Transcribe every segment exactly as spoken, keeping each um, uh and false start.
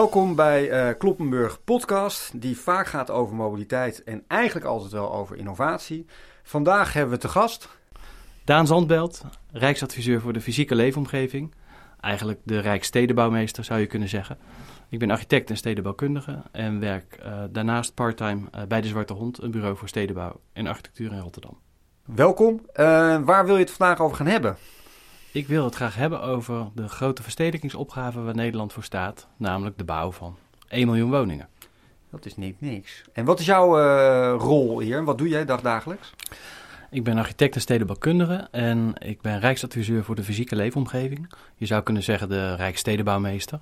Welkom bij uh, Kloppenburg Podcast, die vaak gaat over mobiliteit en eigenlijk altijd wel over innovatie. Vandaag hebben we te gast Daan Zandbelt, Rijksadviseur voor de fysieke leefomgeving. Eigenlijk de Rijksstedenbouwmeester zou je kunnen zeggen. Ik ben architect en stedenbouwkundige en werk uh, daarnaast part-time uh, bij De Zwarte Hond, een bureau voor stedenbouw en architectuur in Rotterdam. Welkom. Uh, waar wil je het vandaag over gaan hebben? Ik wil het graag hebben over de grote verstedelijkingsopgave waar Nederland voor staat, namelijk de bouw van één miljoen woningen. Dat is niet niks. En wat is jouw uh, rol hier? Wat doe jij dagdagelijks? Ik ben architect en stedenbouwkundige en ik ben Rijksadviseur voor de fysieke leefomgeving. Je zou kunnen zeggen de Rijksstedenbouwmeester.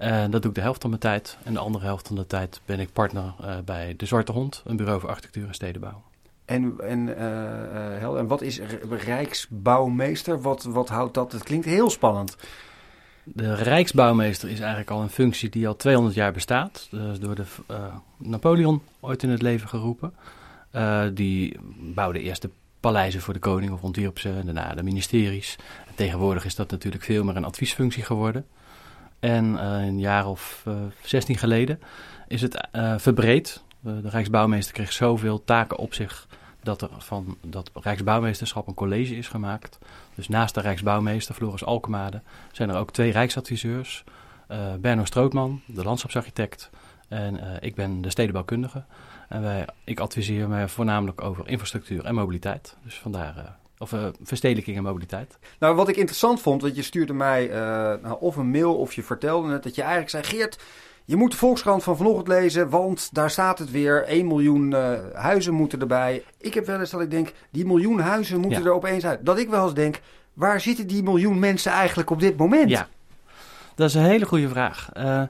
Uh, dat doe ik de helft van mijn tijd en de andere helft van de tijd ben ik partner uh, bij De Zwarte Hond, een bureau voor architectuur en stedenbouw. En, en, uh, en wat is Rijksbouwmeester? Wat, wat houdt dat? Het klinkt heel spannend. De Rijksbouwmeester is eigenlijk al een functie die al tweehonderd jaar bestaat. Dus door de, uh, Napoleon ooit in het leven geroepen. Uh, die bouwde eerst de paleizen voor de koning of ontwierp ze. En daarna de ministeries. En tegenwoordig is dat natuurlijk veel meer een adviesfunctie geworden. En uh, een jaar of uh, zestien geleden is het uh, verbreed. De Rijksbouwmeester kreeg zoveel taken op zich dat er van dat Rijksbouwmeesterschap een college is gemaakt. Dus naast de Rijksbouwmeester, Floris Alkemade, zijn er ook twee Rijksadviseurs. Uh, Berno Strootman, de landschapsarchitect, en uh, ik ben de stedenbouwkundige. En wij, ik adviseer mij voornamelijk over infrastructuur en mobiliteit. Dus vandaar... Uh, Of uh, verstedelijking en mobiliteit. Nou, wat ik interessant vond, want je stuurde mij uh, nou, of een mail of je vertelde net dat je eigenlijk zei... Geert, je moet de Volkskrant van vanochtend lezen, want daar staat het weer. één miljoen uh, huizen moeten erbij. Ik heb wel eens dat ik denk, die miljoen huizen moeten ja. er opeens uit. Dat ik wel eens denk, waar zitten die miljoen mensen eigenlijk op dit moment? Ja, dat is een hele goede vraag. Uh,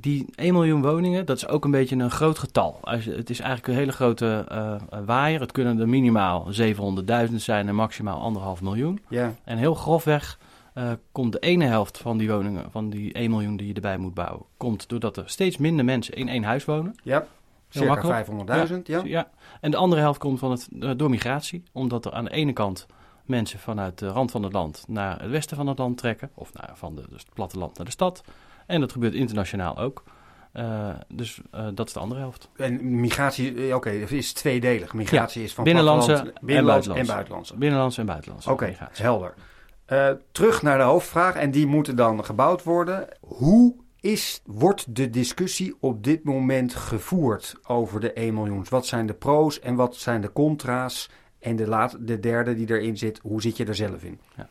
die één miljoen woningen, dat is ook een beetje een groot getal. Het is eigenlijk een hele grote uh, waaier. Het kunnen er minimaal zevenhonderdduizend zijn en maximaal anderhalf miljoen. Ja. En heel grofweg uh, komt de ene helft van die woningen, van die één miljoen die je erbij moet bouwen, komt doordat er steeds minder mensen in één huis wonen. Ja, circa vijfhonderdduizend. Ja. Ja. En de andere helft komt van het, uh, door migratie, omdat er aan de ene kant mensen vanuit de rand van het land naar het westen van het land trekken, of naar, van de, dus het platteland naar de stad. En dat gebeurt internationaal ook. Uh, dus uh, dat is de andere helft. En migratie, oké, okay, is tweedelig. Migratie ja, is van binnenlandse platteland, binnenlandse en buitenlandse. Binnenlandse en buitenlandse. Oké, okay, helder. Uh, terug naar de hoofdvraag. En die moeten dan gebouwd worden. Hoe is, wordt de discussie op dit moment gevoerd over de één miljoen? Wat zijn de pro's en wat zijn de contra's? En de, laat, de derde die erin zit, hoe zit je er zelf in? Ja.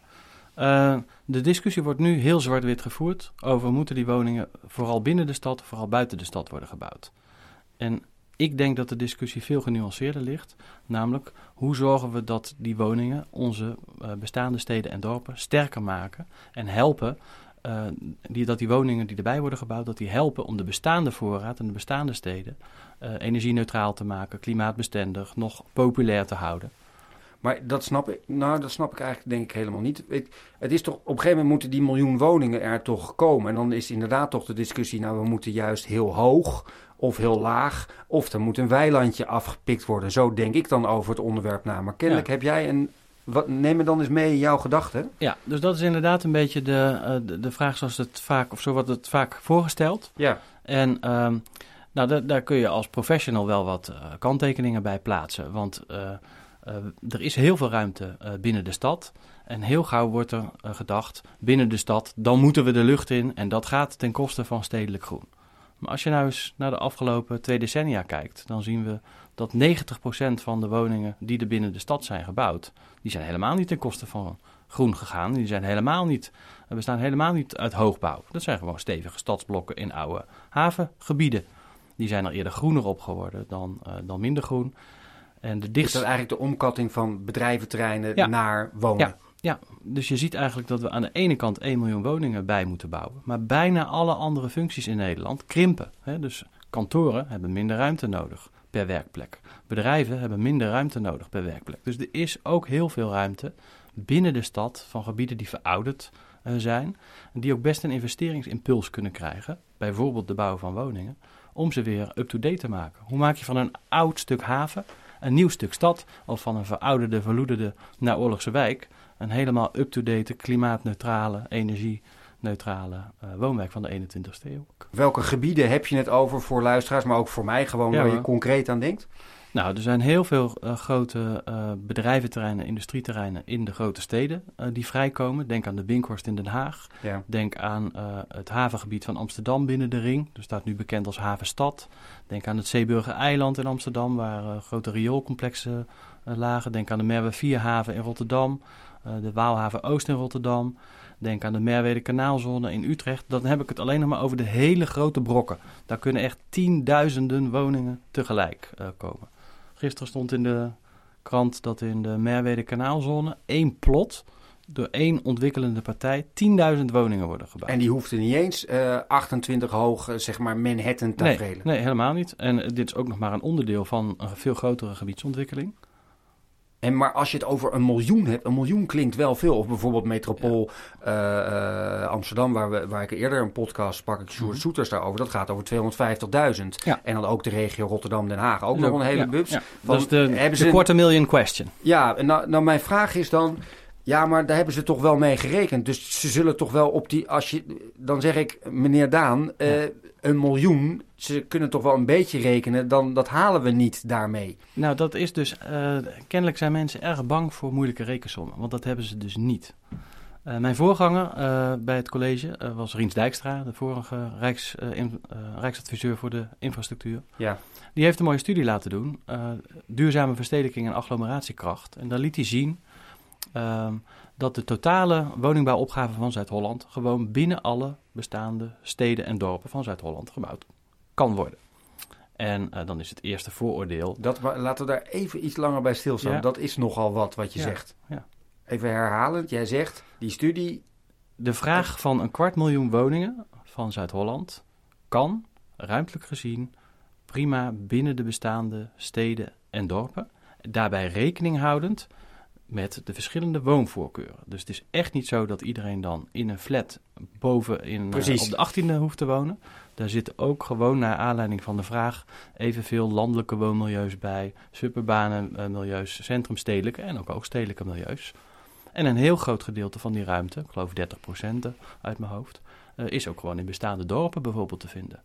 Uh, de discussie wordt nu heel zwart-wit gevoerd over moeten die woningen vooral binnen de stad, vooral buiten de stad worden gebouwd. En ik denk dat de discussie veel genuanceerder ligt, namelijk hoe zorgen we dat die woningen onze uh, bestaande steden en dorpen sterker maken en helpen uh, die, dat die woningen die erbij worden gebouwd, dat die helpen om de bestaande voorraad en de bestaande steden uh, energie-neutraal te maken, klimaatbestendig, nog populair te houden. Maar dat snap ik, nou, dat snap ik eigenlijk denk ik helemaal niet. Ik, het is toch, op een gegeven moment moeten die miljoen woningen er toch komen. En dan is inderdaad toch de discussie, nou we moeten juist heel hoog of heel laag. Of er moet een weilandje afgepikt worden. Zo denk ik dan over het onderwerp na. Maar kennelijk ja. heb jij een, wat, neem me dan eens mee in jouw gedachten. Ja, dus dat is inderdaad een beetje de, de, de vraag zoals het vaak, of zo wordt het vaak voorgesteld. Ja. En... Um, Nou, daar, daar kun je als professional wel wat uh, kanttekeningen bij plaatsen. Want uh, uh, er is heel veel ruimte uh, binnen de stad. En heel gauw wordt er uh, gedacht, binnen de stad, dan moeten we de lucht in. En dat gaat ten koste van stedelijk groen. Maar als je nou eens naar de afgelopen twee decennia kijkt, dan zien we dat negentig procent van de woningen die er binnen de stad zijn gebouwd, die zijn helemaal niet ten koste van groen gegaan. Die zijn helemaal niet, bestaan helemaal niet uit hoogbouw. Dat zijn gewoon stevige stadsblokken in oude havengebieden. Die zijn er eerder groener op geworden dan, uh, dan minder groen. En de dichtst... Is dat eigenlijk de omkatting van bedrijventerreinen ja. naar wonen? Ja. ja, dus je ziet eigenlijk dat we aan de ene kant één miljoen woningen bij moeten bouwen. Maar bijna alle andere functies in Nederland krimpen. Hè? Dus kantoren hebben minder ruimte nodig per werkplek. Bedrijven hebben minder ruimte nodig per werkplek. Dus er is ook heel veel ruimte binnen de stad van gebieden die verouderd uh, zijn. En die ook best een investeringsimpuls kunnen krijgen. Bijvoorbeeld de bouw van woningen. Om ze weer up-to-date te maken. Hoe maak je van een oud stuk haven, een nieuw stuk stad, of van een verouderde, verloederde naoorlogse wijk, een helemaal up-to-date, klimaatneutrale, energie neutrale uh, woonwijk van de eenentwintigste eeuw. Welke gebieden heb je het over voor luisteraars, maar ook voor mij gewoon, ja, waar je concreet aan denkt? Nou, er zijn heel veel uh, grote uh, bedrijventerreinen, industrieterreinen in de grote steden uh, die vrijkomen. Denk aan de Binkhorst in Den Haag. Ja. Denk aan uh, het havengebied van Amsterdam binnen de ring. Dat staat nu bekend als Havenstad. Denk aan het Zeeburgereiland in Amsterdam, waar uh, grote rioolcomplexen uh, lagen. Denk aan de Merwe vierhaven in Rotterdam, uh, de Waalhaven Oost in Rotterdam. Denk aan de Merwedekanaalzone in Utrecht. Dan heb ik het alleen nog maar over de hele grote brokken. Daar kunnen echt tienduizenden woningen tegelijk uh, komen. Gisteren stond in de krant dat in de Merwedekanaalzone één plot door één ontwikkelende partij tienduizend woningen worden gebouwd. En die hoefde niet eens uh, achtentwintig hoog, uh, zeg maar Manhattan tafereelen. Nee, nee, helemaal niet. En uh, dit is ook nog maar een onderdeel van een veel grotere gebiedsontwikkeling. En maar als je het over een miljoen hebt, een miljoen klinkt wel veel. Of bijvoorbeeld metropool ja. uh, Amsterdam, waar, we, waar ik eerder een podcast sprak, ik Sjoerd mm-hmm. Soeters daarover. Dat gaat over tweehonderdvijftigduizend. Ja. En dan ook de regio Rotterdam-Den Haag. Ook nog een hele ja. bubs. Ja. Dat is de, de quarter million question. Ja, en nou, nou mijn vraag is dan, ja, maar daar hebben ze toch wel mee gerekend. Dus ze zullen toch wel op die, als je, dan zeg ik, meneer Daan, uh, ja. een miljoen, ze kunnen toch wel een beetje rekenen, dan dat halen we niet daarmee. Nou, dat is dus, uh, kennelijk zijn mensen erg bang voor moeilijke rekensommen, want dat hebben ze dus niet. Uh, mijn voorganger uh, bij het college uh, was Rients Dijkstra, de vorige Rijks, uh, in, uh, Rijksadviseur voor de infrastructuur. Ja. Die heeft een mooie studie laten doen, uh, duurzame verstedelijking en agglomeratiekracht. En daar liet hij zien uh, dat de totale woningbouwopgave van Zuid-Holland gewoon binnen alle bestaande steden en dorpen van Zuid-Holland gebouwd kan worden. En uh, dan is het eerste vooroordeel. Dat, laten we daar even iets langer bij stilstaan. Ja. Dat is nogal wat wat je ja. zegt. Ja. Even herhalend, jij zegt die studie. De vraag van een kwart miljoen woningen van Zuid-Holland kan, ruimtelijk gezien, prima binnen de bestaande steden en dorpen. Daarbij rekening houdend met de verschillende woonvoorkeuren. Dus het is echt niet zo dat iedereen dan in een flat boven in, uh, op de achttiende hoeft te wonen. Daar zitten ook gewoon naar aanleiding van de vraag evenveel landelijke woonmilieus bij, suburbane uh, milieus, centrumstedelijke en ook hoogstedelijke milieus. En een heel groot gedeelte van die ruimte, ik geloof dertig procent uit mijn hoofd, uh, is ook gewoon in bestaande dorpen bijvoorbeeld te vinden.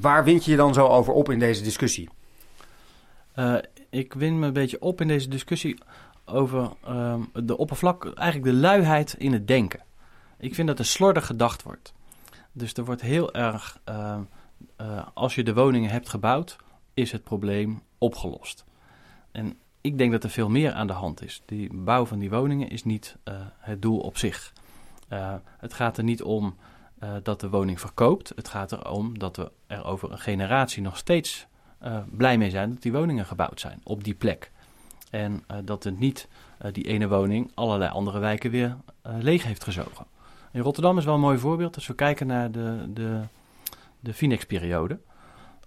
Waar wind je je dan zo over op in deze discussie? Uh, ik win me een beetje op in deze discussie over uh, de oppervlak, eigenlijk de luiheid in het denken. Ik vind dat er slordig gedacht wordt. Dus er wordt heel erg, uh, uh, als je de woningen hebt gebouwd, is het probleem opgelost. En ik denk dat er veel meer aan de hand is. Die bouw van die woningen is niet uh, het doel op zich. Uh, het gaat er niet om uh, dat de woning verkoopt. Het gaat erom dat we er over een generatie nog steeds uh, blij mee zijn dat die woningen gebouwd zijn op die plek. En uh, dat het niet uh, die ene woning allerlei andere wijken weer uh, leeg heeft gezogen. In Rotterdam is wel een mooi voorbeeld. Als we kijken naar de, de, de Vinex-periode.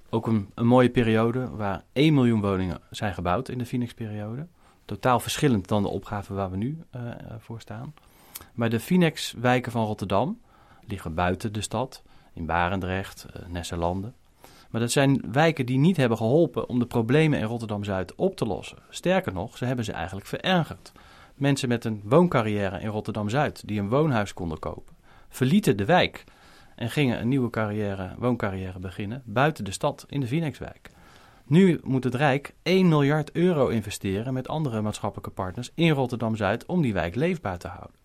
Ook een, een mooie periode waar één miljoen woningen zijn gebouwd in de Vinex-periode. Totaal verschillend dan de opgave waar we nu uh, voor staan. Maar de Vinex-wijken van Rotterdam liggen buiten de stad. In Barendrecht, uh, Nesselanden. Maar dat zijn wijken die niet hebben geholpen om de problemen in Rotterdam-Zuid op te lossen. Sterker nog, ze hebben ze eigenlijk verergerd. Mensen met een wooncarrière in Rotterdam-Zuid die een woonhuis konden kopen, verlieten de wijk en gingen een nieuwe carrière, wooncarrière beginnen buiten de stad in de Vinexwijk. Nu moet het Rijk één miljard euro investeren met andere maatschappelijke partners in Rotterdam-Zuid om die wijk leefbaar te houden.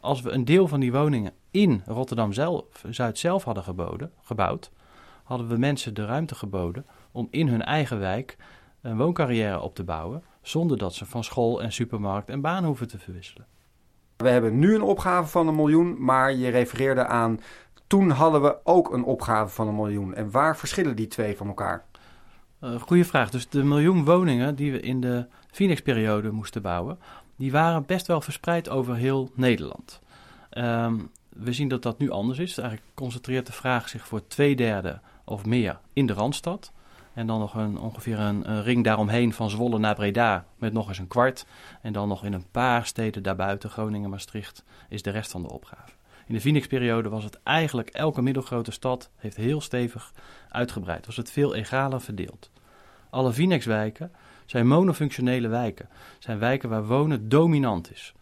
Als we een deel van die woningen in Rotterdam-Zuid zelf hadden geboden, gebouwd, hadden we mensen de ruimte geboden om in hun eigen wijk een wooncarrière op te bouwen, zonder dat ze van school en supermarkt en baan hoeven te verwisselen. We hebben nu een opgave van een miljoen, maar je refereerde aan, toen hadden we ook een opgave van een miljoen. En waar verschillen die twee van elkaar? Uh, goeie vraag. Dus de miljoen woningen die we in de Phoenix-periode moesten bouwen, die waren best wel verspreid over heel Nederland. Um, we zien dat dat nu anders is. Eigenlijk concentreert de vraag zich voor twee derde of meer in de Randstad. En dan nog een, ongeveer een, een ring daaromheen van Zwolle naar Breda met nog eens een kwart. En dan nog in een paar steden daarbuiten, Groningen, Maastricht, is de rest van de opgave. In de Vinex-periode was het eigenlijk elke middelgrote stad heeft heel stevig uitgebreid. Was het veel egaler verdeeld. Alle Vinex-wijken zijn monofunctionele wijken. Zijn wijken waar wonen dominant is.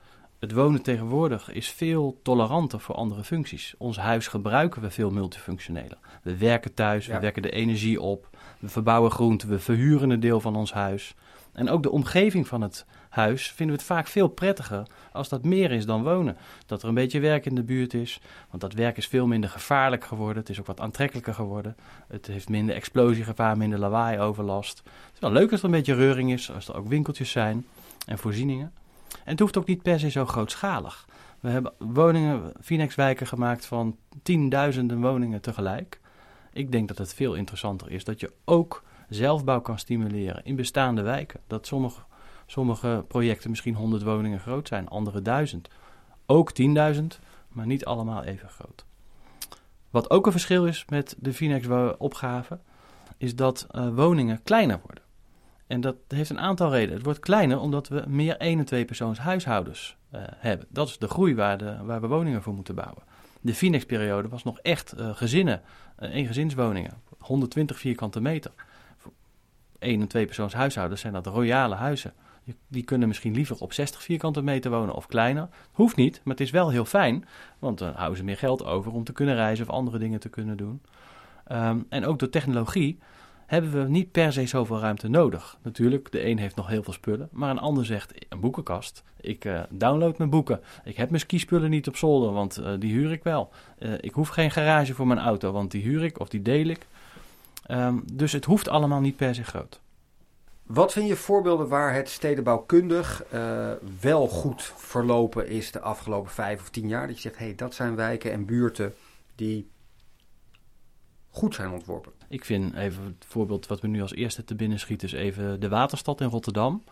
Het wonen tegenwoordig is veel toleranter voor andere functies. Ons huis gebruiken we veel multifunctioneler. We werken thuis, ja. we wekken de energie op, we verbouwen groenten, we verhuren een deel van ons huis. En ook de omgeving van het huis vinden we het vaak veel prettiger als dat meer is dan wonen. Dat er een beetje werk in de buurt is, want dat werk is veel minder gevaarlijk geworden. Het is ook wat aantrekkelijker geworden. Het heeft minder explosiegevaar, minder lawaai, overlast. Het is wel leuk als er een beetje reuring is, als er ook winkeltjes zijn en voorzieningen. En het hoeft ook niet per se zo grootschalig. We hebben woningen, Vinex-wijken gemaakt van tienduizenden woningen tegelijk. Ik denk dat het veel interessanter is dat je ook zelfbouw kan stimuleren in bestaande wijken. Dat sommige, sommige projecten misschien honderd woningen groot zijn, andere duizend. Ook tienduizend, maar niet allemaal even groot. Wat ook een verschil is met de Vinex-opgave, is dat uh, woningen kleiner worden. En dat heeft een aantal redenen. Het wordt kleiner omdat we meer één- en twee-persoons huishoudens uh, hebben. Dat is de groei waar, de, waar we woningen voor moeten bouwen. De Finex-periode was nog echt uh, gezinnen, uh, eengezinswoningen, honderdtwintig vierkante meter. Voor één- en twee-persoons huishoudens zijn dat royale huizen. Die, die kunnen misschien liever op zestig vierkante meter wonen of kleiner. Hoeft niet, maar het is wel heel fijn, want dan houden ze meer geld over om te kunnen reizen of andere dingen te kunnen doen. Um, en ook door technologie hebben we niet per se zoveel ruimte nodig. Natuurlijk, de een heeft nog heel veel spullen, maar een ander zegt, een boekenkast. Ik uh, download mijn boeken. Ik heb mijn skispullen niet op zolder, want uh, die huur ik wel. Uh, ik hoef geen garage voor mijn auto, want die huur ik of die deel ik. Um, dus het hoeft allemaal niet per se groot. Wat vind je voorbeelden waar het stedenbouwkundig uh, wel goed verlopen is de afgelopen vijf of tien jaar? Dat je zegt, hey, dat zijn wijken en buurten die goed zijn ontworpen. Ik vind even het voorbeeld wat we nu als eerste te binnen schieten is even de Waterstad in Rotterdam.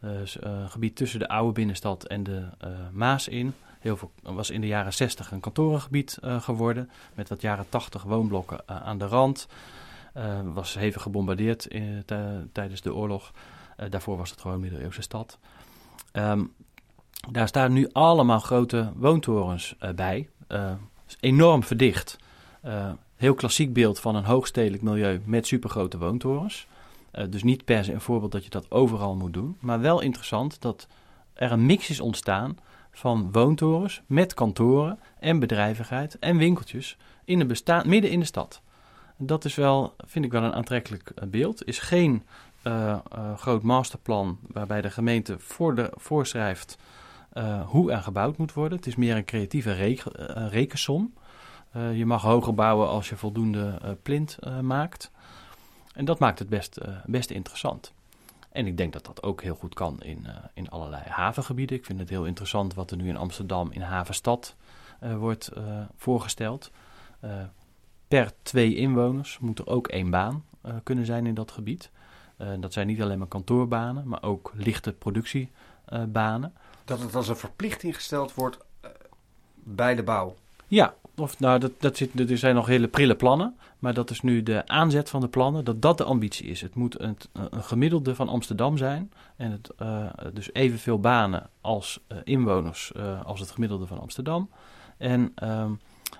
Dus, uh, gebied tussen de oude binnenstad en de uh, Maas in. Heel veel was in de jaren zestig een kantorengebied uh, geworden. Met wat jaren tachtig woonblokken uh, aan de rand. Uh, was hevig gebombardeerd in, t- tijdens de oorlog. Uh, daarvoor was het gewoon middeleeuwse stad. Um, daar staan nu allemaal grote woontorens uh, bij. Uh, is enorm verdicht. Uh, Heel klassiek beeld van een hoogstedelijk milieu met supergrote woontorens. Uh, dus niet per se een voorbeeld dat je dat overal moet doen. Maar wel interessant dat er een mix is ontstaan van woontorens met kantoren en bedrijvigheid en winkeltjes in de besta- midden in de stad. Dat is wel, vind ik wel een aantrekkelijk beeld. Is geen uh, uh, groot masterplan waarbij de gemeente voor de, voorschrijft uh, hoe er gebouwd moet worden. Het is meer een creatieve reken, uh, rekensom. Uh, je mag hoger bouwen als je voldoende uh, plint uh, maakt. En dat maakt het best, uh, best interessant. En ik denk dat dat ook heel goed kan in, uh, in allerlei havengebieden. Ik vind het heel interessant wat er nu in Amsterdam in Havenstad uh, wordt uh, voorgesteld. Uh, per twee inwoners moet er ook één baan uh, kunnen zijn in dat gebied. Uh, dat zijn niet alleen maar kantoorbanen, maar ook lichte productiebanen. Uh, dat het als een verplichting gesteld wordt uh, bij de bouw? Ja. Of, nou, dat, dat zit, er zijn nog hele prille plannen, maar dat is nu de aanzet van de plannen, dat dat de ambitie is. Het moet een, een gemiddelde van Amsterdam zijn, en het, uh, dus evenveel banen als uh, inwoners uh, als het gemiddelde van Amsterdam. En uh,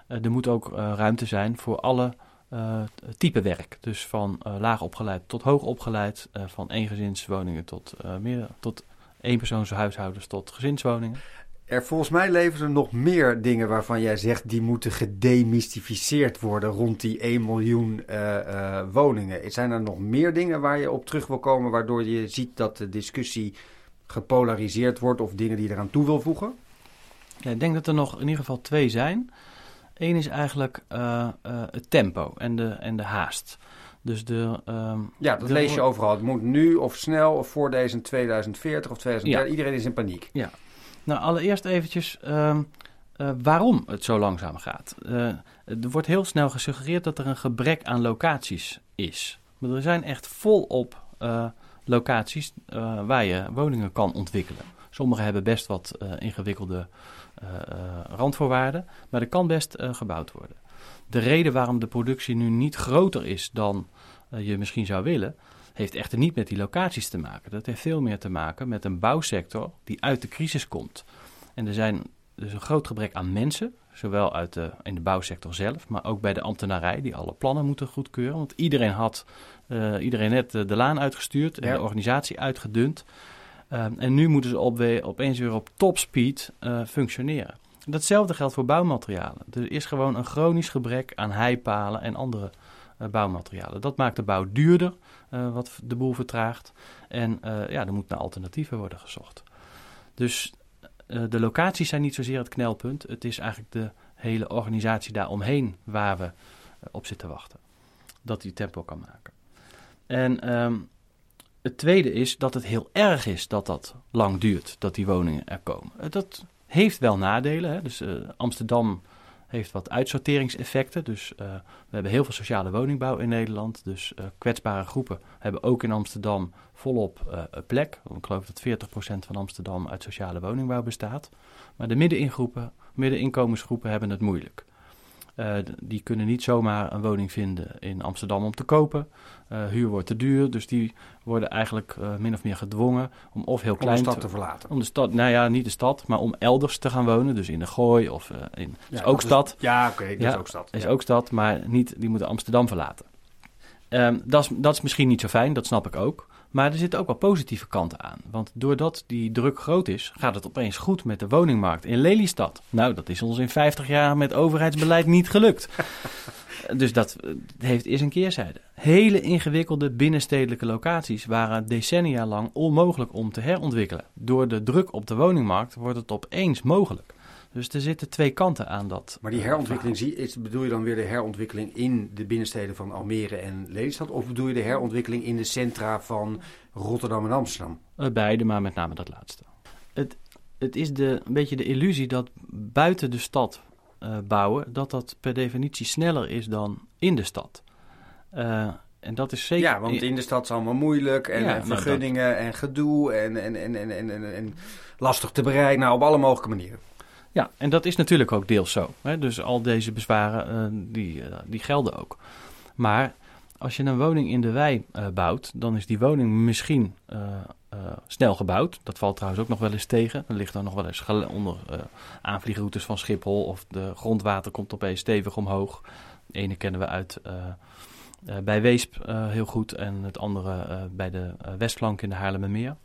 er moet ook uh, ruimte zijn voor alle uh, type werk, dus van uh, laag opgeleid tot hoog opgeleid, uh, van eengezinswoningen tot, uh, meer, tot eenpersoonshuishoudens tot gezinswoningen. Er volgens mij leveren er nog meer dingen waarvan jij zegt die moeten gedemystificeerd worden rond die één miljoen uh, uh, woningen. Zijn er nog meer dingen waar je op terug wil komen waardoor je ziet dat de discussie gepolariseerd wordt of dingen die je eraan toe wil voegen? Ja, ik denk dat er nog in ieder geval twee zijn. Eén is eigenlijk uh, uh, het tempo en de, en de haast. Dus de, um, ja, dat de, lees je overal. Het moet nu of snel of voor deze tweeduizend veertig of tweeduizend dertig. Ja. Iedereen is in paniek. Ja. Nou, allereerst eventjes uh, uh, waarom het zo langzaam gaat. Uh, er wordt heel snel gesuggereerd dat er een gebrek aan locaties is. Maar er zijn echt volop uh, locaties uh, waar je woningen kan ontwikkelen. Sommige hebben best wat uh, ingewikkelde uh, randvoorwaarden, maar er kan best uh, gebouwd worden. De reden waarom de productie nu niet groter is dan uh, je misschien zou willen, heeft echter niet met die locaties te maken. Dat heeft veel meer te maken met een bouwsector die uit de crisis komt. En er zijn dus een groot gebrek aan mensen, zowel uit de, in de bouwsector zelf, maar ook bij de ambtenarij die alle plannen moeten goedkeuren. Want iedereen had, uh, iedereen net de, de laan uitgestuurd en ja. de organisatie uitgedund. Um, en nu moeten ze op, opeens weer op topspeed uh, functioneren. Datzelfde geldt voor bouwmaterialen. Er is gewoon een chronisch gebrek aan heipalen en andere uh, bouwmaterialen. Dat maakt de bouw duurder, uh, wat de boel vertraagt. En uh, ja, er moet naar alternatieven worden gezocht. Dus uh, de locaties zijn niet zozeer het knelpunt. Het is eigenlijk de hele organisatie daaromheen waar we uh, op zitten wachten. Dat die tempo kan maken. En um, het tweede is dat het heel erg is dat dat lang duurt, dat die woningen er komen. Dat heeft wel nadelen. Hè? Dus uh, Amsterdam heeft wat uitsorteringseffecten. Dus uh, we hebben heel veel sociale woningbouw in Nederland. Dus uh, kwetsbare groepen hebben ook in Amsterdam volop uh, een plek. Ik geloof dat veertig procent van Amsterdam uit sociale woningbouw bestaat. Maar de middeningroepen, middeninkomensgroepen hebben het moeilijk. Uh, die kunnen niet zomaar een woning vinden in Amsterdam om te kopen. Uh, huur wordt te duur, dus die worden eigenlijk uh, min of meer gedwongen om of heel klein om de stad te, te verlaten. Om de stad, nou ja, niet de stad, maar om elders te gaan wonen, dus in de Gooi of uh, in ja, is ook stad. Is, ja, oké, okay, dat ja, is ook stad. Is ja. ook stad, maar niet, die moeten Amsterdam verlaten. Um, dat, is, dat is misschien niet zo fijn, dat snap ik ook. Maar er zitten ook wel positieve kanten aan. Want doordat die druk groot is, gaat het opeens goed met de woningmarkt in Lelystad. Nou, dat is ons in vijftig jaar met overheidsbeleid niet gelukt. Dus dat heeft, is een keerzijde. Hele ingewikkelde binnenstedelijke locaties waren decennia lang onmogelijk om te herontwikkelen. Door de druk op de woningmarkt wordt het opeens mogelijk. Dus er zitten twee kanten aan dat. Maar die herontwikkeling, zie, is, bedoel je dan weer de herontwikkeling in de binnensteden van Almere en Lelystad? Of bedoel je de herontwikkeling in de centra van Rotterdam en Amsterdam? Beide, maar met name dat laatste. Het, het is de, een beetje de illusie dat buiten de stad uh, bouwen, dat dat per definitie sneller is dan in de stad. Uh, En dat is zeker... Ja, want in de stad is allemaal moeilijk en, ja, en vergunningen dat... en gedoe en, en, en, en, en, en, en lastig te bereiken. Nou, op alle mogelijke manieren. Ja, en dat is natuurlijk ook deels zo. Hè? Dus al deze bezwaren, uh, die, uh, die gelden ook. Maar als je een woning in de wei uh, bouwt, dan is die woning misschien uh, uh, snel gebouwd. Dat valt trouwens ook nog wel eens tegen. Er ligt dan nog wel eens gel- onder uh, aanvliegroutes van Schiphol of de grondwater komt opeens stevig omhoog. De ene kennen we uit... Uh, Uh, bij Weesp uh, heel goed en het andere uh, bij de uh, Westflank in de Haarlemmermeer.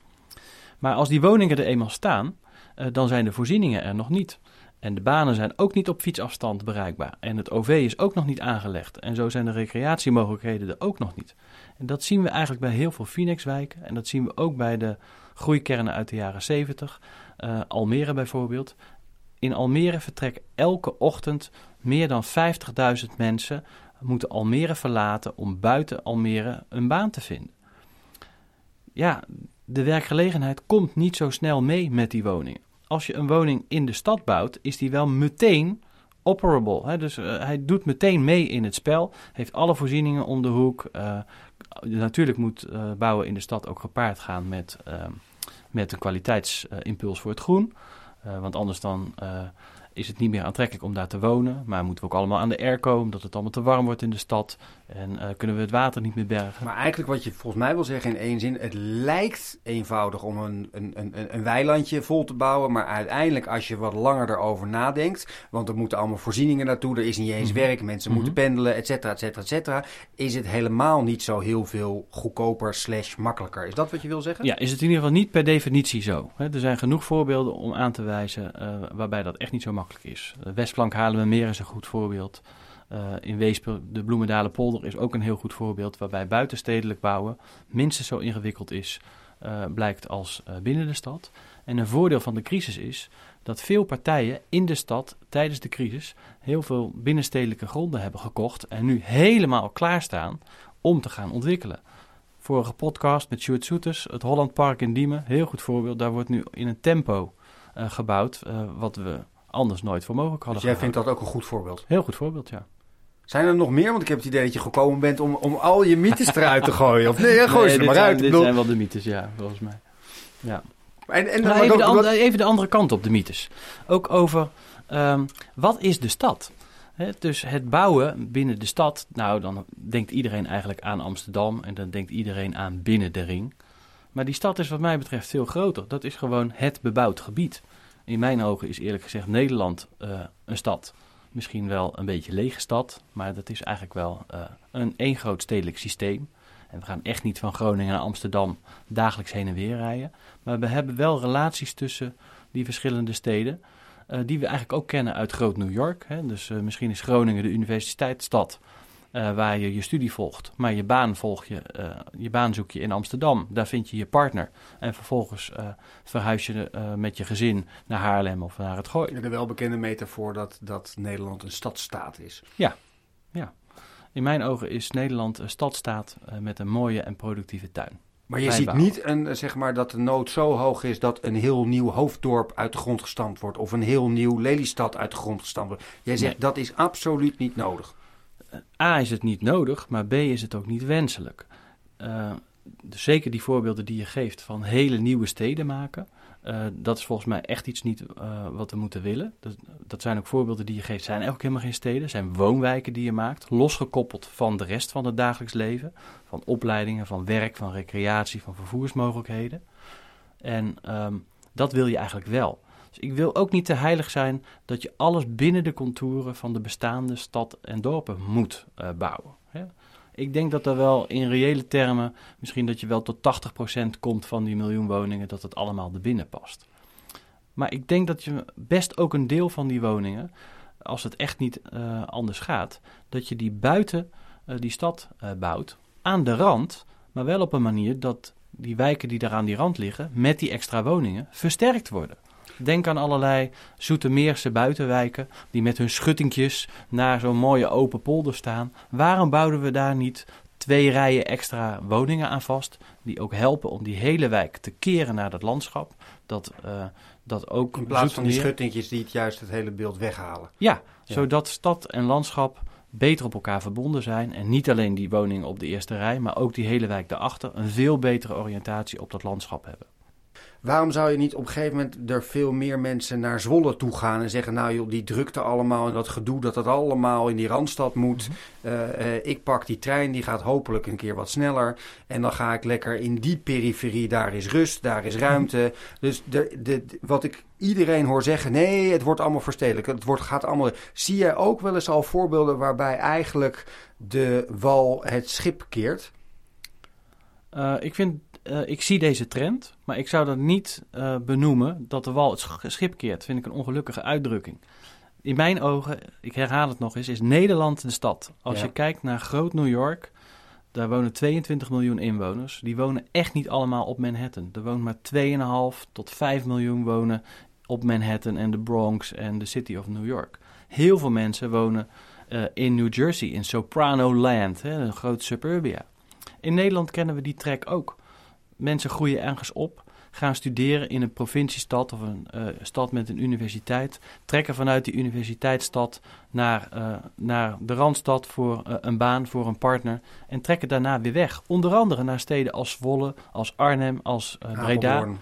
Maar als die woningen er eenmaal staan, uh, dan zijn de voorzieningen er nog niet. En de banen zijn ook niet op fietsafstand bereikbaar. En het O V is ook nog niet aangelegd. En zo zijn de recreatiemogelijkheden er ook nog niet. En dat zien we eigenlijk bij heel veel Finexwijken. En dat zien we ook bij de groeikernen uit de jaren zeventig. Uh, Almere bijvoorbeeld. In Almere vertrekken elke ochtend meer dan vijftigduizend mensen... moeten Almere verlaten om buiten Almere een baan te vinden. Ja, de werkgelegenheid komt niet zo snel mee met die woningen. Als je een woning in de stad bouwt, is die wel meteen operable. Hè? Dus uh, hij doet meteen mee in het spel, heeft alle voorzieningen om de hoek. Uh, natuurlijk moet uh, bouwen in de stad ook gepaard gaan met, uh, met een kwaliteitsimpuls uh, voor het groen. Uh, want anders dan... Uh, is het niet meer aantrekkelijk om daar te wonen. Maar moeten we ook allemaal aan de airco, omdat het allemaal te warm wordt in de stad. En uh, kunnen we het water niet meer bergen. Maar eigenlijk wat je volgens mij wil zeggen in één zin... het lijkt eenvoudig om een, een, een, een weilandje vol te bouwen... maar uiteindelijk als je wat langer erover nadenkt... want er moeten allemaal voorzieningen naartoe, er is niet eens werk... mensen mm-hmm. moeten pendelen, et cetera, et cetera, et cetera... is het helemaal niet zo heel veel goedkoper slash makkelijker. Is dat wat je wil zeggen? Ja, is het in ieder geval niet per definitie zo. Hè? Er zijn genoeg voorbeelden om aan te wijzen... Uh, waarbij dat echt niet zo makkelijk is. Westflank Haarlemmermeer is een goed voorbeeld. Uh, in Weespe, de Bloemendalenpolder is ook een heel goed voorbeeld... waarbij buitenstedelijk bouwen minstens zo ingewikkeld is... Uh, blijkt als uh, binnen de stad. En een voordeel van de crisis is... dat veel partijen in de stad tijdens de crisis... heel veel binnenstedelijke gronden hebben gekocht... en nu helemaal klaarstaan om te gaan ontwikkelen. Vorige podcast met Sjoerd Soeters, het Holland Park in Diemen... heel goed voorbeeld, daar wordt nu in een tempo uh, gebouwd... Uh, wat we... anders nooit voor mogelijk hadden. Dus jij vindt dat ook een goed voorbeeld? Heel goed voorbeeld, ja. Zijn er nog meer? Want ik heb het idee dat je gekomen bent om, om al je mythes eruit te gooien. Of nee, ja, gooi nee, ze er maar zijn, uit. Dit bedoel... zijn wel de mythes, ja, volgens mij. Ja. En, en, maar maar even, de andere, wat... even de andere kant op de mythes. Ook over um, wat is de stad? He, dus het bouwen binnen de stad. Nou, dan denkt iedereen eigenlijk aan Amsterdam. En dan denkt iedereen aan binnen de ring. Maar die stad is wat mij betreft veel groter. Dat is gewoon het bebouwd gebied. In mijn ogen is eerlijk gezegd Nederland uh, een stad. Misschien wel een beetje lege stad, maar dat is eigenlijk wel uh, een één groot stedelijk systeem. En we gaan echt niet van Groningen naar Amsterdam dagelijks heen en weer rijden. Maar we hebben wel relaties tussen die verschillende steden. Uh, die we eigenlijk ook kennen uit Groot New York. Hè. Dus uh, misschien is Groningen de universiteitsstad uh, waar je je studie volgt. Maar je baan, volg je, uh, je baan zoek je in Amsterdam. Daar vind je je partner. En vervolgens uh, verhuis je uh, met je gezin naar Haarlem of naar het Gooi. Ja, de welbekende metafoor dat, dat Nederland een stadstaat is. Ja, ja. In mijn ogen is Nederland een stadstaat uh, met een mooie en productieve tuin. Maar je ziet niet een, zeg maar, dat de nood zo hoog is dat een heel nieuw Hoofddorp uit de grond gestampt wordt. Of een heel nieuw Lelystad uit de grond gestampt wordt. Jij zegt, nee, dat is absoluut niet nodig. A is het niet nodig, maar B is het ook niet wenselijk. Uh, dus zeker die voorbeelden die je geeft van hele nieuwe steden maken. Uh, dat is volgens mij echt iets niet uh, wat we moeten willen. Dat, dat zijn ook voorbeelden die je geeft. Zijn eigenlijk helemaal geen steden. Zijn woonwijken die je maakt. Losgekoppeld van de rest van het dagelijks leven. Van opleidingen, van werk, van recreatie, van vervoersmogelijkheden. En um, dat wil je eigenlijk wel. Dus ik wil ook niet te heilig zijn dat je alles binnen de contouren van de bestaande stad en dorpen moet uh, bouwen. Ja? Ik denk dat er wel in reële termen, misschien dat je wel tot tachtig procent komt van die miljoen woningen, dat het allemaal erbinnen past. Maar ik denk dat je best ook een deel van die woningen, als het echt niet uh, anders gaat, dat je die buiten uh, die stad uh, bouwt, aan de rand, maar wel op een manier dat die wijken die daar aan die rand liggen, met die extra woningen, versterkt worden. Denk aan allerlei Zoetermeerse buitenwijken die met hun schuttingjes naar zo'n mooie open polder staan. Waarom bouwden we daar niet twee rijen extra woningen aan vast die ook helpen om die hele wijk te keren naar dat landschap? Dat, uh, dat ook in plaats van die schuttingjes die het juist het hele beeld weghalen. Ja, ja, zodat stad en landschap beter op elkaar verbonden zijn en niet alleen die woningen op de eerste rij, maar ook die hele wijk daarachter een veel betere oriëntatie op dat landschap hebben. Waarom zou je niet op een gegeven moment er veel meer mensen naar Zwolle toe gaan en zeggen, nou joh, die drukte allemaal en dat gedoe dat dat allemaal in die Randstad moet. Mm-hmm. Uh, uh, ik pak die trein, die gaat hopelijk een keer wat sneller. En dan ga ik lekker in die periferie, daar is rust, daar is ruimte. Mm-hmm. Dus de, de, de, wat ik iedereen hoor zeggen, nee, het wordt allemaal verstedelijk. Het wordt, gaat allemaal. Zie jij ook wel eens al voorbeelden waarbij eigenlijk de wal het schip keert? Uh, ik vind... Uh, ik zie deze trend, maar ik zou dat niet uh, benoemen dat de wal het schip keert. Dat vind ik een ongelukkige uitdrukking. In mijn ogen, ik herhaal het nog eens, is Nederland de stad. Als ja. je kijkt naar Groot New York, daar wonen tweeëntwintig miljoen inwoners. Die wonen echt niet allemaal op Manhattan. Er woont maar twee komma vijf tot vijf miljoen wonen op Manhattan en de Bronx en de City of New York. Heel veel mensen wonen uh, in New Jersey, in Soprano Land, hè, een groot suburbia. In Nederland kennen we die trek ook. Mensen groeien ergens op, gaan studeren in een provinciestad of een uh, stad met een universiteit. Trekken vanuit die universiteitsstad naar, uh, naar de Randstad voor uh, een baan, voor een partner. En trekken daarna weer weg. Onder andere naar steden als Zwolle, als Arnhem, als uh, Breda. Apeldoorn.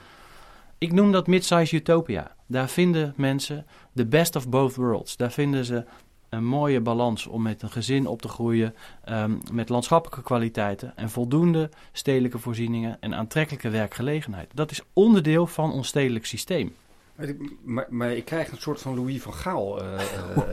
Ik noem dat mid-size utopia. Daar vinden mensen the best of both worlds. Daar vinden ze een mooie balans om met een gezin op te groeien, um, met landschappelijke kwaliteiten en voldoende stedelijke voorzieningen en aantrekkelijke werkgelegenheid. Dat is onderdeel van ons stedelijk systeem. Maar, maar, maar ik krijg een soort van Louis van Gaal uh,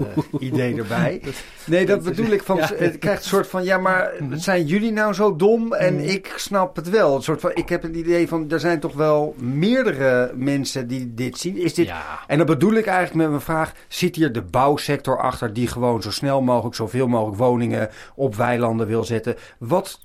uh, idee erbij. Nee, dat bedoel ik. Van, ja. Het krijgt een soort van, ja, maar zijn jullie nou zo dom? En ik snap het wel. Een soort van, ik heb het idee van, er zijn toch wel meerdere mensen die dit zien. Is dit, ja. En dat bedoel ik eigenlijk met mijn vraag, zit hier de bouwsector achter die gewoon zo snel mogelijk, zoveel mogelijk woningen op weilanden wil zetten? Wat,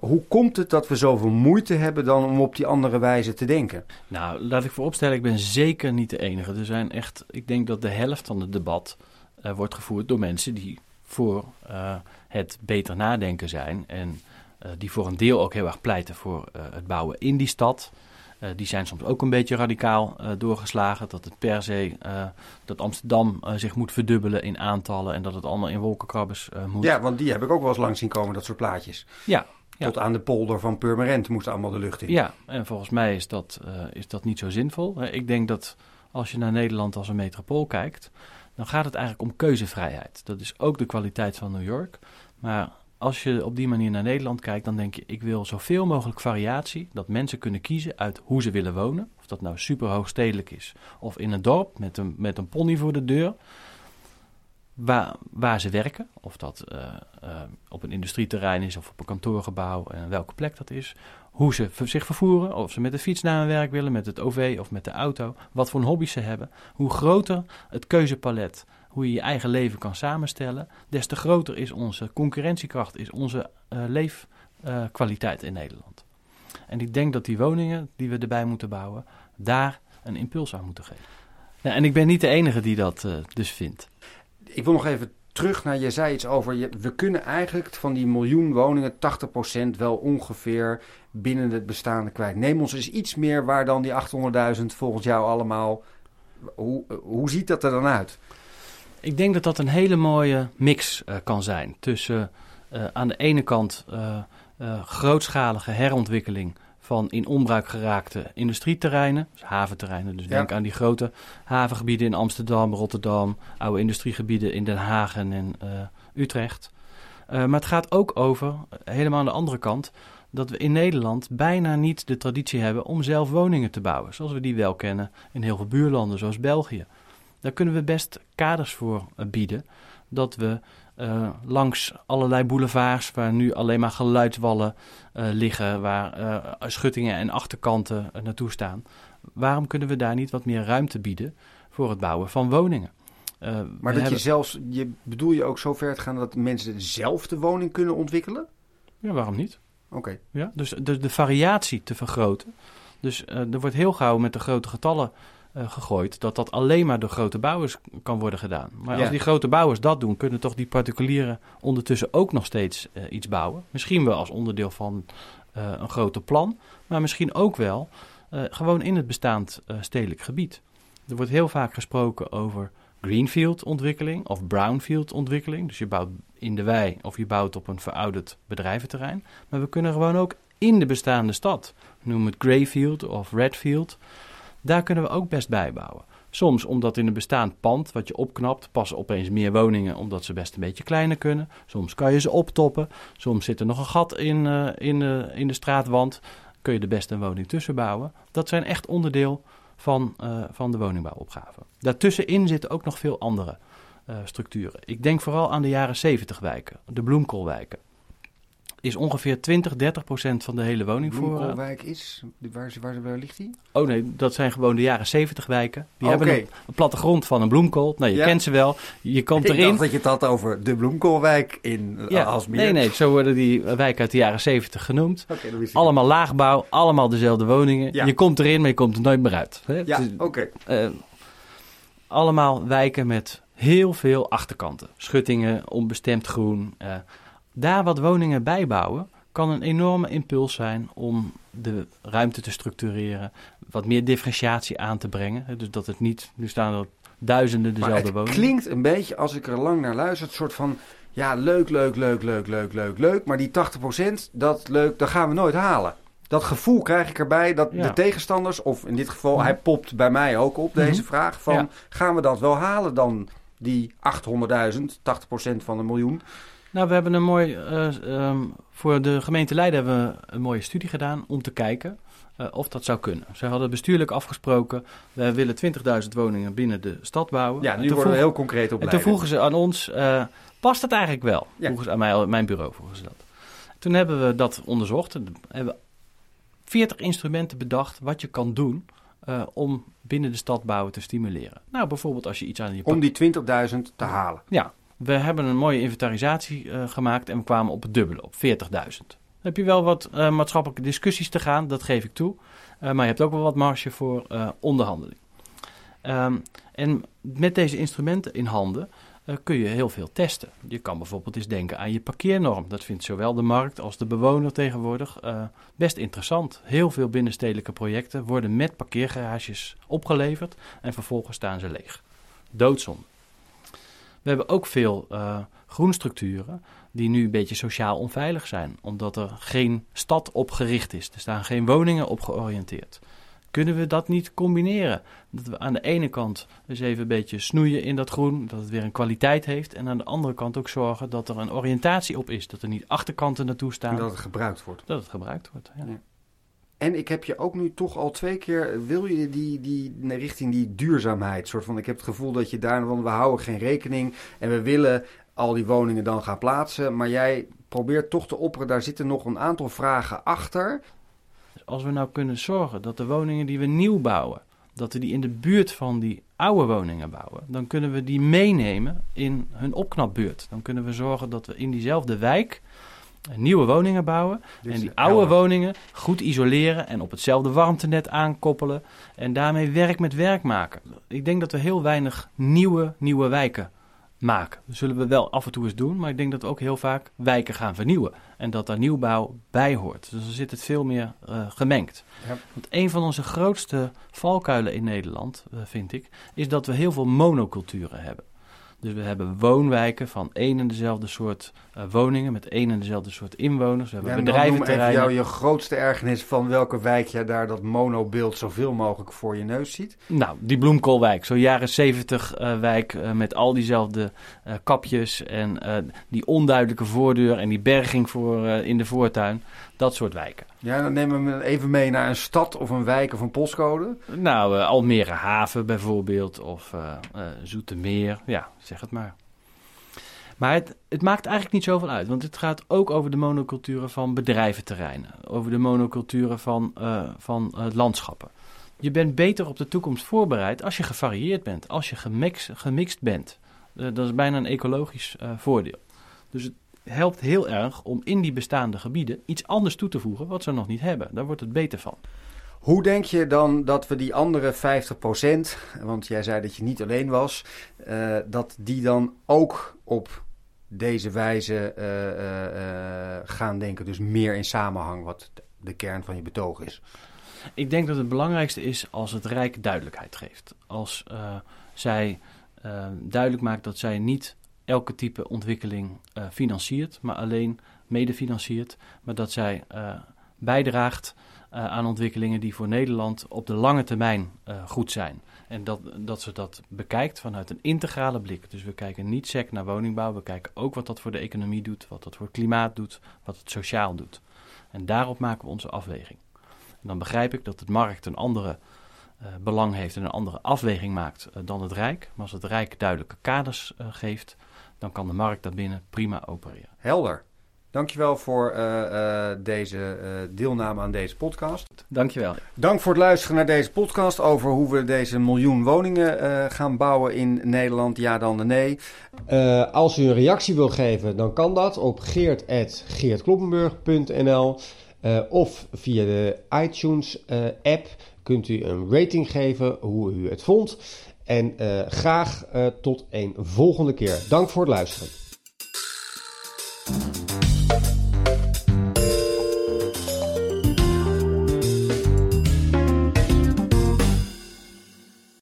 hoe komt het dat we zoveel moeite hebben dan om op die andere wijze te denken? Nou, laat ik vooropstellen, ik ben zeker niet niet de enige. Er zijn echt, ik denk dat de helft van het debat uh, wordt gevoerd door mensen die voor uh, het beter nadenken zijn en uh, die voor een deel ook heel erg pleiten voor uh, het bouwen in die stad. Uh, die zijn soms ook een beetje radicaal uh, doorgeslagen dat het per se uh, dat Amsterdam uh, zich moet verdubbelen in aantallen en dat het allemaal in wolkenkrabbers uh, moet. Ja, want die heb ik ook wel eens langs zien komen, dat soort plaatjes. Ja. Ja. Tot aan de polder van Purmerend moest allemaal de lucht in. Ja, en volgens mij is dat, uh, is dat niet zo zinvol. Ik denk dat als je naar Nederland als een metropool kijkt, dan gaat het eigenlijk om keuzevrijheid. Dat is ook de kwaliteit van New York. Maar als je op die manier naar Nederland kijkt, dan denk je, ik wil zoveel mogelijk variatie, dat mensen kunnen kiezen uit hoe ze willen wonen. Of dat nou superhoogstedelijk is, of in een dorp met een, met een pony voor de deur. waar, waar ze werken. Of dat uh, uh, op een industrieterrein is of op een kantoorgebouw en welke plek dat is. Hoe ze zich vervoeren, of ze met de fiets naar hun werk willen, met het O V of met de auto. Wat voor hobby's ze hebben. Hoe groter het keuzepalet, hoe je je eigen leven kan samenstellen, des te groter is onze concurrentiekracht, is onze uh, leefkwaliteit uh, in Nederland. En ik denk dat die woningen die we erbij moeten bouwen, daar een impuls aan moeten geven. Ja, en ik ben niet de enige die dat uh, dus vindt. Ik wil nog even terug naar, je zei iets over, je, we kunnen eigenlijk van die miljoen woningen tachtig procent wel ongeveer binnen het bestaande kwijt. Neem ons eens iets meer waar dan die achthonderdduizend volgens jou allemaal, hoe, hoe ziet dat er dan uit? Ik denk dat dat een hele mooie mix uh, kan zijn tussen uh, aan de ene kant uh, uh, grootschalige herontwikkeling van in onbruik geraakte industrieterreinen, dus haventerreinen. Dus denk ja. aan die grote havengebieden in Amsterdam, Rotterdam, oude industriegebieden in Den Haag en in uh, Utrecht. Uh, maar het gaat ook over, helemaal aan de andere kant, dat we in Nederland bijna niet de traditie hebben om zelf woningen te bouwen. Zoals we die wel kennen in heel veel buurlanden, zoals België. Daar kunnen we best kaders voor bieden. Dat we uh, langs allerlei boulevards, waar nu alleen maar geluidswallen uh, liggen, waar uh, schuttingen en achterkanten uh, naartoe staan. Waarom kunnen we daar niet wat meer ruimte bieden voor het bouwen van woningen? Uh, maar dat hebben... je zelfs, je, bedoel je ook zo ver te gaan dat mensen zelf de woning kunnen ontwikkelen? Ja, waarom niet? Oké. Okay. Ja, dus, dus de variatie te vergroten. Dus uh, er wordt heel gauw met de grote getallen Uh, gegooid, dat dat alleen maar door grote bouwers kan worden gedaan. Maar ja. als die grote bouwers dat doen, kunnen toch die particulieren ondertussen ook nog steeds uh, iets bouwen. Misschien wel als onderdeel van uh, een groter plan, maar misschien ook wel uh, gewoon in het bestaand uh, stedelijk gebied. Er wordt heel vaak gesproken over greenfield ontwikkeling of brownfield ontwikkeling. Dus je bouwt in de wei of je bouwt op een verouderd bedrijventerrein. Maar we kunnen gewoon ook in de bestaande stad, noem het greyfield of redfield, daar kunnen we ook best bij bouwen. Soms omdat in een bestaand pand wat je opknapt, passen opeens meer woningen omdat ze best een beetje kleiner kunnen. Soms kan je ze optoppen. Soms zit er nog een gat in, uh, in, uh, in de straatwand. Kun je er best een woning tussen bouwen. Dat zijn echt onderdeel van, uh, van de woningbouwopgave. Daartussenin zitten ook nog veel andere uh, structuren. Ik denk vooral aan de jaren zeventig wijken, de bloemkoolwijken. Is ongeveer twintig, dertig procent van de hele woningvoorraad. Bloemkoolwijk is? Waar, waar, waar ligt die? Oh nee, dat zijn gewoon de jaren zeventig wijken. Die okay. hebben een, een plattegrond van een bloemkool. Nou, je ja. kent ze wel. Je komt ik erin. Ik dacht dat je het had over de bloemkoolwijk in ja. Alsmeer. Nee, nee, zo worden die wijken uit de jaren zeventig genoemd. Okay, allemaal laagbouw, allemaal dezelfde woningen. Ja. Je komt erin, maar je komt er nooit meer uit. Hè? Ja, oké. Okay. Uh, allemaal wijken met heel veel achterkanten. Schuttingen, onbestemd groen. Uh, Daar wat woningen bij bouwen kan een enorme impuls zijn om de ruimte te structureren, wat meer differentiatie aan te brengen. Dus dat het niet, nu staan er duizenden dezelfde woningen. Maar het woningen. Klinkt een beetje, als ik er lang naar luister, het soort van, ja, leuk, leuk, leuk, leuk, leuk, leuk, leuk. Maar die tachtig procent, dat leuk, dat gaan we nooit halen. Dat gevoel krijg ik erbij dat ja. de tegenstanders, of in dit geval, mm-hmm. hij popt bij mij ook op mm-hmm. deze vraag van, ja. gaan we dat wel halen dan, die achthonderdduizend, tachtig procent van een miljoen? Nou, we hebben een mooi, uh, um, voor de gemeente Leiden hebben we een mooie studie gedaan om te kijken uh, of dat zou kunnen. Zij hadden bestuurlijk afgesproken, wij willen twintigduizend woningen binnen de stad bouwen. Ja, nu worden vroeg, we heel concreet op Leiden. En toen vroegen ze aan ons, uh, past dat eigenlijk wel? Ja. Vroegen ze aan mij, mijn bureau vroegen ze dat. Toen hebben we dat onderzocht. We hebben veertig instrumenten bedacht wat je kan doen uh, om binnen de stad bouwen te stimuleren. Nou, bijvoorbeeld als je iets aan je... Om die twintigduizend te halen. Ja. We hebben een mooie inventarisatie uh, gemaakt en we kwamen op het dubbele, op veertigduizend. Dan heb je wel wat uh, maatschappelijke discussies te gaan, dat geef ik toe. Uh, maar je hebt ook wel wat marge voor uh, onderhandeling. Um, en met deze instrumenten in handen uh, kun je heel veel testen. Je kan bijvoorbeeld eens denken aan je parkeernorm. Dat vindt zowel de markt als de bewoner tegenwoordig uh, best interessant. Heel veel binnenstedelijke projecten worden met parkeergarages opgeleverd en vervolgens staan ze leeg. Doodzonde. We hebben ook veel uh, groenstructuren die nu een beetje sociaal onveilig zijn. Omdat er geen stad op gericht is. Er staan geen woningen op georiënteerd. Kunnen we dat niet combineren? Dat we aan de ene kant eens even een beetje snoeien in dat groen. Dat het weer een kwaliteit heeft. En aan de andere kant ook zorgen dat er een oriëntatie op is. Dat er niet achterkanten naartoe staan. Dat het gebruikt wordt. Dat het gebruikt wordt, ja. ja. En ik heb je ook nu toch al twee keer, wil je die, die richting die duurzaamheid? Soort van, ik heb het gevoel dat je daar, want we houden geen rekening en we willen al die woningen dan gaan plaatsen. Maar jij probeert toch te opperen, daar zitten nog een aantal vragen achter. Als we nou kunnen zorgen dat de woningen die we nieuw bouwen, dat we die in de buurt van die oude woningen bouwen, dan kunnen we die meenemen in hun opknapbuurt. Dan kunnen we zorgen dat we in diezelfde wijk nieuwe woningen bouwen en die oude woningen goed isoleren en op hetzelfde warmtenet aankoppelen en daarmee werk met werk maken. Ik denk dat we heel weinig nieuwe, nieuwe wijken maken. Dat zullen we wel af en toe eens doen, maar ik denk dat we ook heel vaak wijken gaan vernieuwen en dat daar nieuwbouw bij hoort. Dus dan zit het veel meer uh, gemengd. Ja. Want een van onze grootste valkuilen in Nederland, uh, vind ik, is dat we heel veel monoculturen hebben. Dus we hebben woonwijken van één en dezelfde soort uh, woningen met één en dezelfde soort inwoners. We hebben ja, bedrijventerreinen. Noem even jou je grootste ergernis van welke wijk jij daar dat monobeeld zoveel mogelijk voor je neus ziet? Nou, die bloemkoolwijk. Zo'n jaren zeventig uh, wijk uh, met al diezelfde uh, kapjes en uh, die onduidelijke voordeur en die berging voor, uh, in de voortuin. Dat soort wijken. Ja, dan nemen we even mee naar een stad of een wijk of een postcode. Nou, uh, Almere Haven bijvoorbeeld of uh, uh, Zoetermeer. Ja, zeg het maar. Maar het, het maakt eigenlijk niet zoveel uit. Want het gaat ook over de monoculturen van bedrijventerreinen. Over de monoculturen van, uh, van uh, landschappen. Je bent beter op de toekomst voorbereid als je gevarieerd bent. Als je gemix, gemixt bent. Uh, dat is bijna een ecologisch uh, voordeel. Dus het helpt heel erg om in die bestaande gebieden iets anders toe te voegen wat ze nog niet hebben. Daar wordt het beter van. Hoe denk je dan dat we die andere vijftig procent, want jij zei dat je niet alleen was, uh, dat die dan ook op deze wijze uh, uh, gaan denken? Dus meer in samenhang, wat de kern van je betoog is. Ik denk dat het belangrijkste is als het Rijk duidelijkheid geeft. Als uh, zij uh, duidelijk maakt dat zij niet elke type ontwikkeling uh, financiert, maar alleen medefinanciert. Maar dat zij uh, bijdraagt uh, aan ontwikkelingen die voor Nederland op de lange termijn uh, goed zijn. En dat, dat ze dat bekijkt vanuit een integrale blik. Dus we kijken niet sec naar woningbouw, we kijken ook wat dat voor de economie doet, wat dat voor het klimaat doet, wat het sociaal doet. En daarop maken we onze afweging. En dan begrijp ik dat de markt een andere Uh, belang heeft en een andere afweging maakt uh, dan het Rijk. Maar als het Rijk duidelijke kaders uh, geeft, dan kan de markt daarbinnen prima opereren. Helder. Dankjewel voor uh, uh, deze uh, deelname aan deze podcast. Dankjewel. Dank voor het luisteren naar deze podcast over hoe we deze miljoen woningen uh, gaan bouwen in Nederland. Ja dan nee. Uh, als u een reactie wil geven, dan kan dat op geert at geertkloppenburg punt n l uh, of via de iTunes uh, app. Kunt u een rating geven hoe u het vond. En uh, graag uh, tot een volgende keer. Dank voor het luisteren.